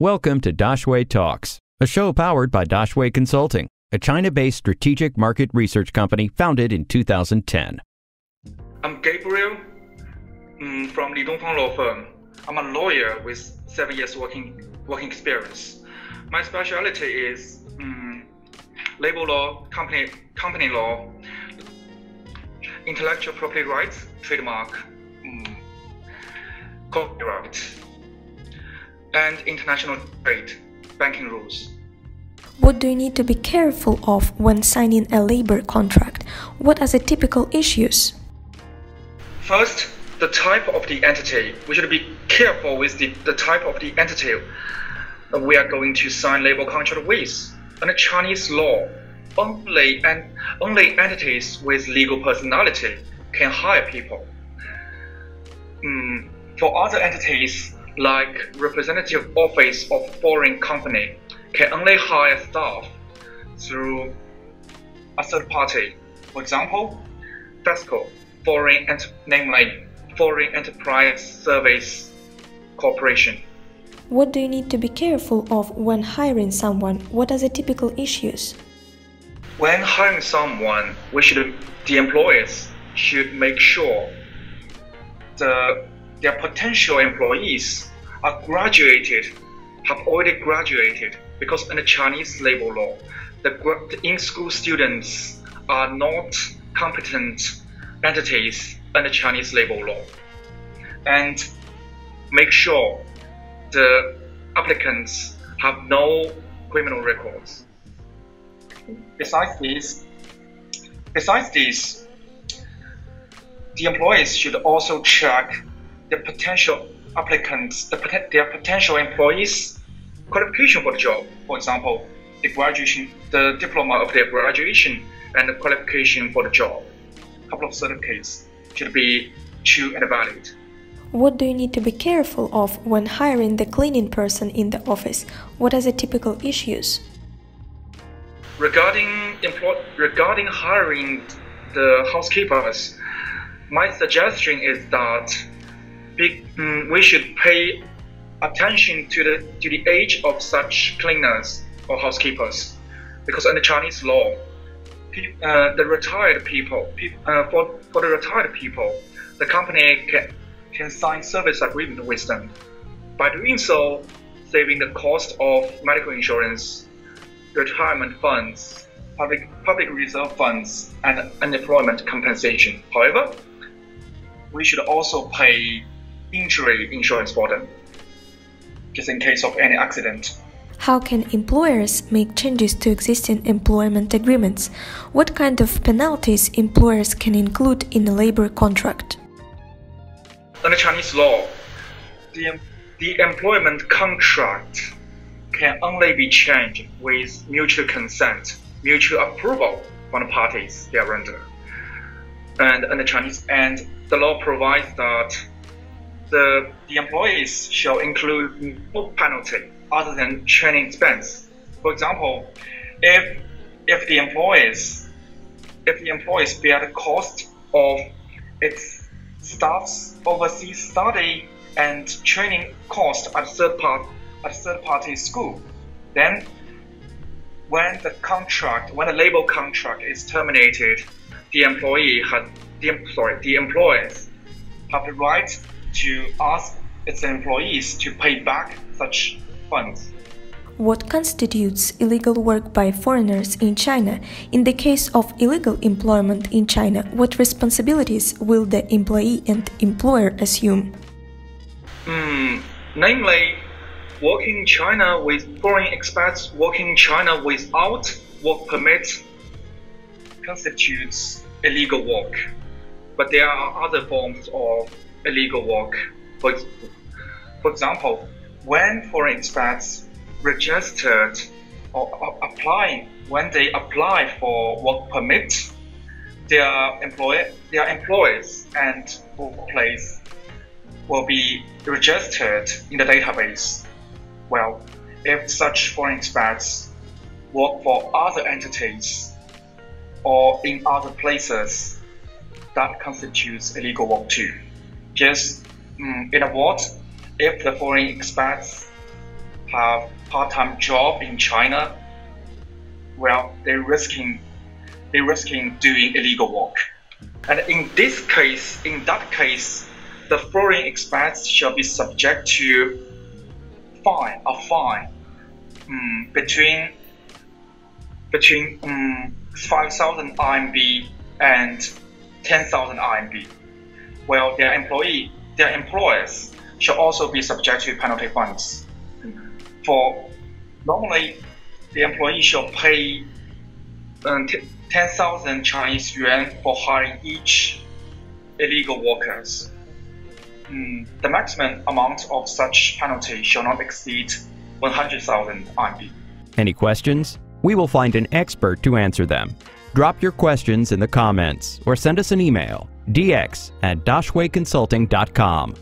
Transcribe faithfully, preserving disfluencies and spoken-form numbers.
Welcome to Da Shui Talks, a show powered by Da Shui Consulting, a China-based strategic market research company founded in two thousand ten. I'm Gabriel um, from Li Dongfang Law Firm. I'm a lawyer with seven years working working experience. My specialty is um, labor law, company company law, intellectual property rights, trademark, um, copyright, and international trade, banking rules. What do you need to be careful of when signing a labor contract? What are the typical issues? First, the type of the entity. We should be careful with the, the type of the entity we are going to sign labor contract with. Under Chinese law, only, and only entities with legal personality can hire people. Mm, for other entities, like representative office of foreign company can only hire staff through a third party. For example, FESCO, foreign ent- namely Foreign Enterprise Service Corporation. What do you need to be careful of when hiring someone? What are the typical issues? When hiring someone, we should the employers should make sure the their potential employees are graduated, have already graduated, because under Chinese labor law, the, the in-school students are not competent entities under Chinese labor law. And make sure the applicants have no criminal records. Besides this, besides this, the employees should also check the potential applicants, the, their potential employees' qualification for the job. For example, the graduation, the diploma of their graduation and the qualification for the job. A couple of certificates should be true and valid. What do you need to be careful of when hiring the cleaning person in the office? What are the typical issues? Regarding, regarding hiring the housekeepers, my suggestion is that we should pay attention to the to the age of such cleaners or housekeepers, because under Chinese law, uh, the retired people, uh, for for the retired people, the company can can sign service agreement with them. By doing so, saving the cost of medical insurance, retirement funds, public public reserve funds, and unemployment compensation. However, we should also pay injury insurance for them, just in case of any accident. How can employers make changes to existing employment agreements? What kind of penalties employers can include in a labor contract? Under Chinese law, the, the employment contract can only be changed with mutual consent, mutual approval from the parties they are under. And under Chinese, and the law provides that The, the employees shall include no penalty other than training expense. For example, if if the employees if the employees bear the cost of its staff's overseas study and training cost at third part at third party school, then when the contract when the labor contract is terminated, the employee had the sorry the employers have the right to ask its employees to pay back such funds. What constitutes illegal work by foreigners in China? In the case of illegal employment in China, what responsibilities will the employee and employer assume? Mm, namely, working in China with foreign expats, working in China without work permit constitutes illegal work. But there are other forms of illegal work. For, for example, when foreign expats registered or, or applying, when they apply for work permit, their employer, their employers and workplace will be registered in the database. Well, if such foreign expats work for other entities or in other places, that constitutes illegal work too. Just um, in a word, if the foreign expats have part-time job in China, well, they're risking, they're risking doing illegal work. And in this case, in that case, the foreign expats shall be subject to fine, a fine um, between between um, five thousand R M B and ten thousand R M B. Well, their employee, their employers shall also be subject to penalty fines. For normally, the employee shall pay um, ten thousand Chinese yuan for hiring each illegal workers. Mm, the maximum amount of such penalty shall not exceed one hundred thousand R M B. Any questions? We will find an expert to answer them. Drop your questions in the comments or send us an email, dx at da shui consulting dot com.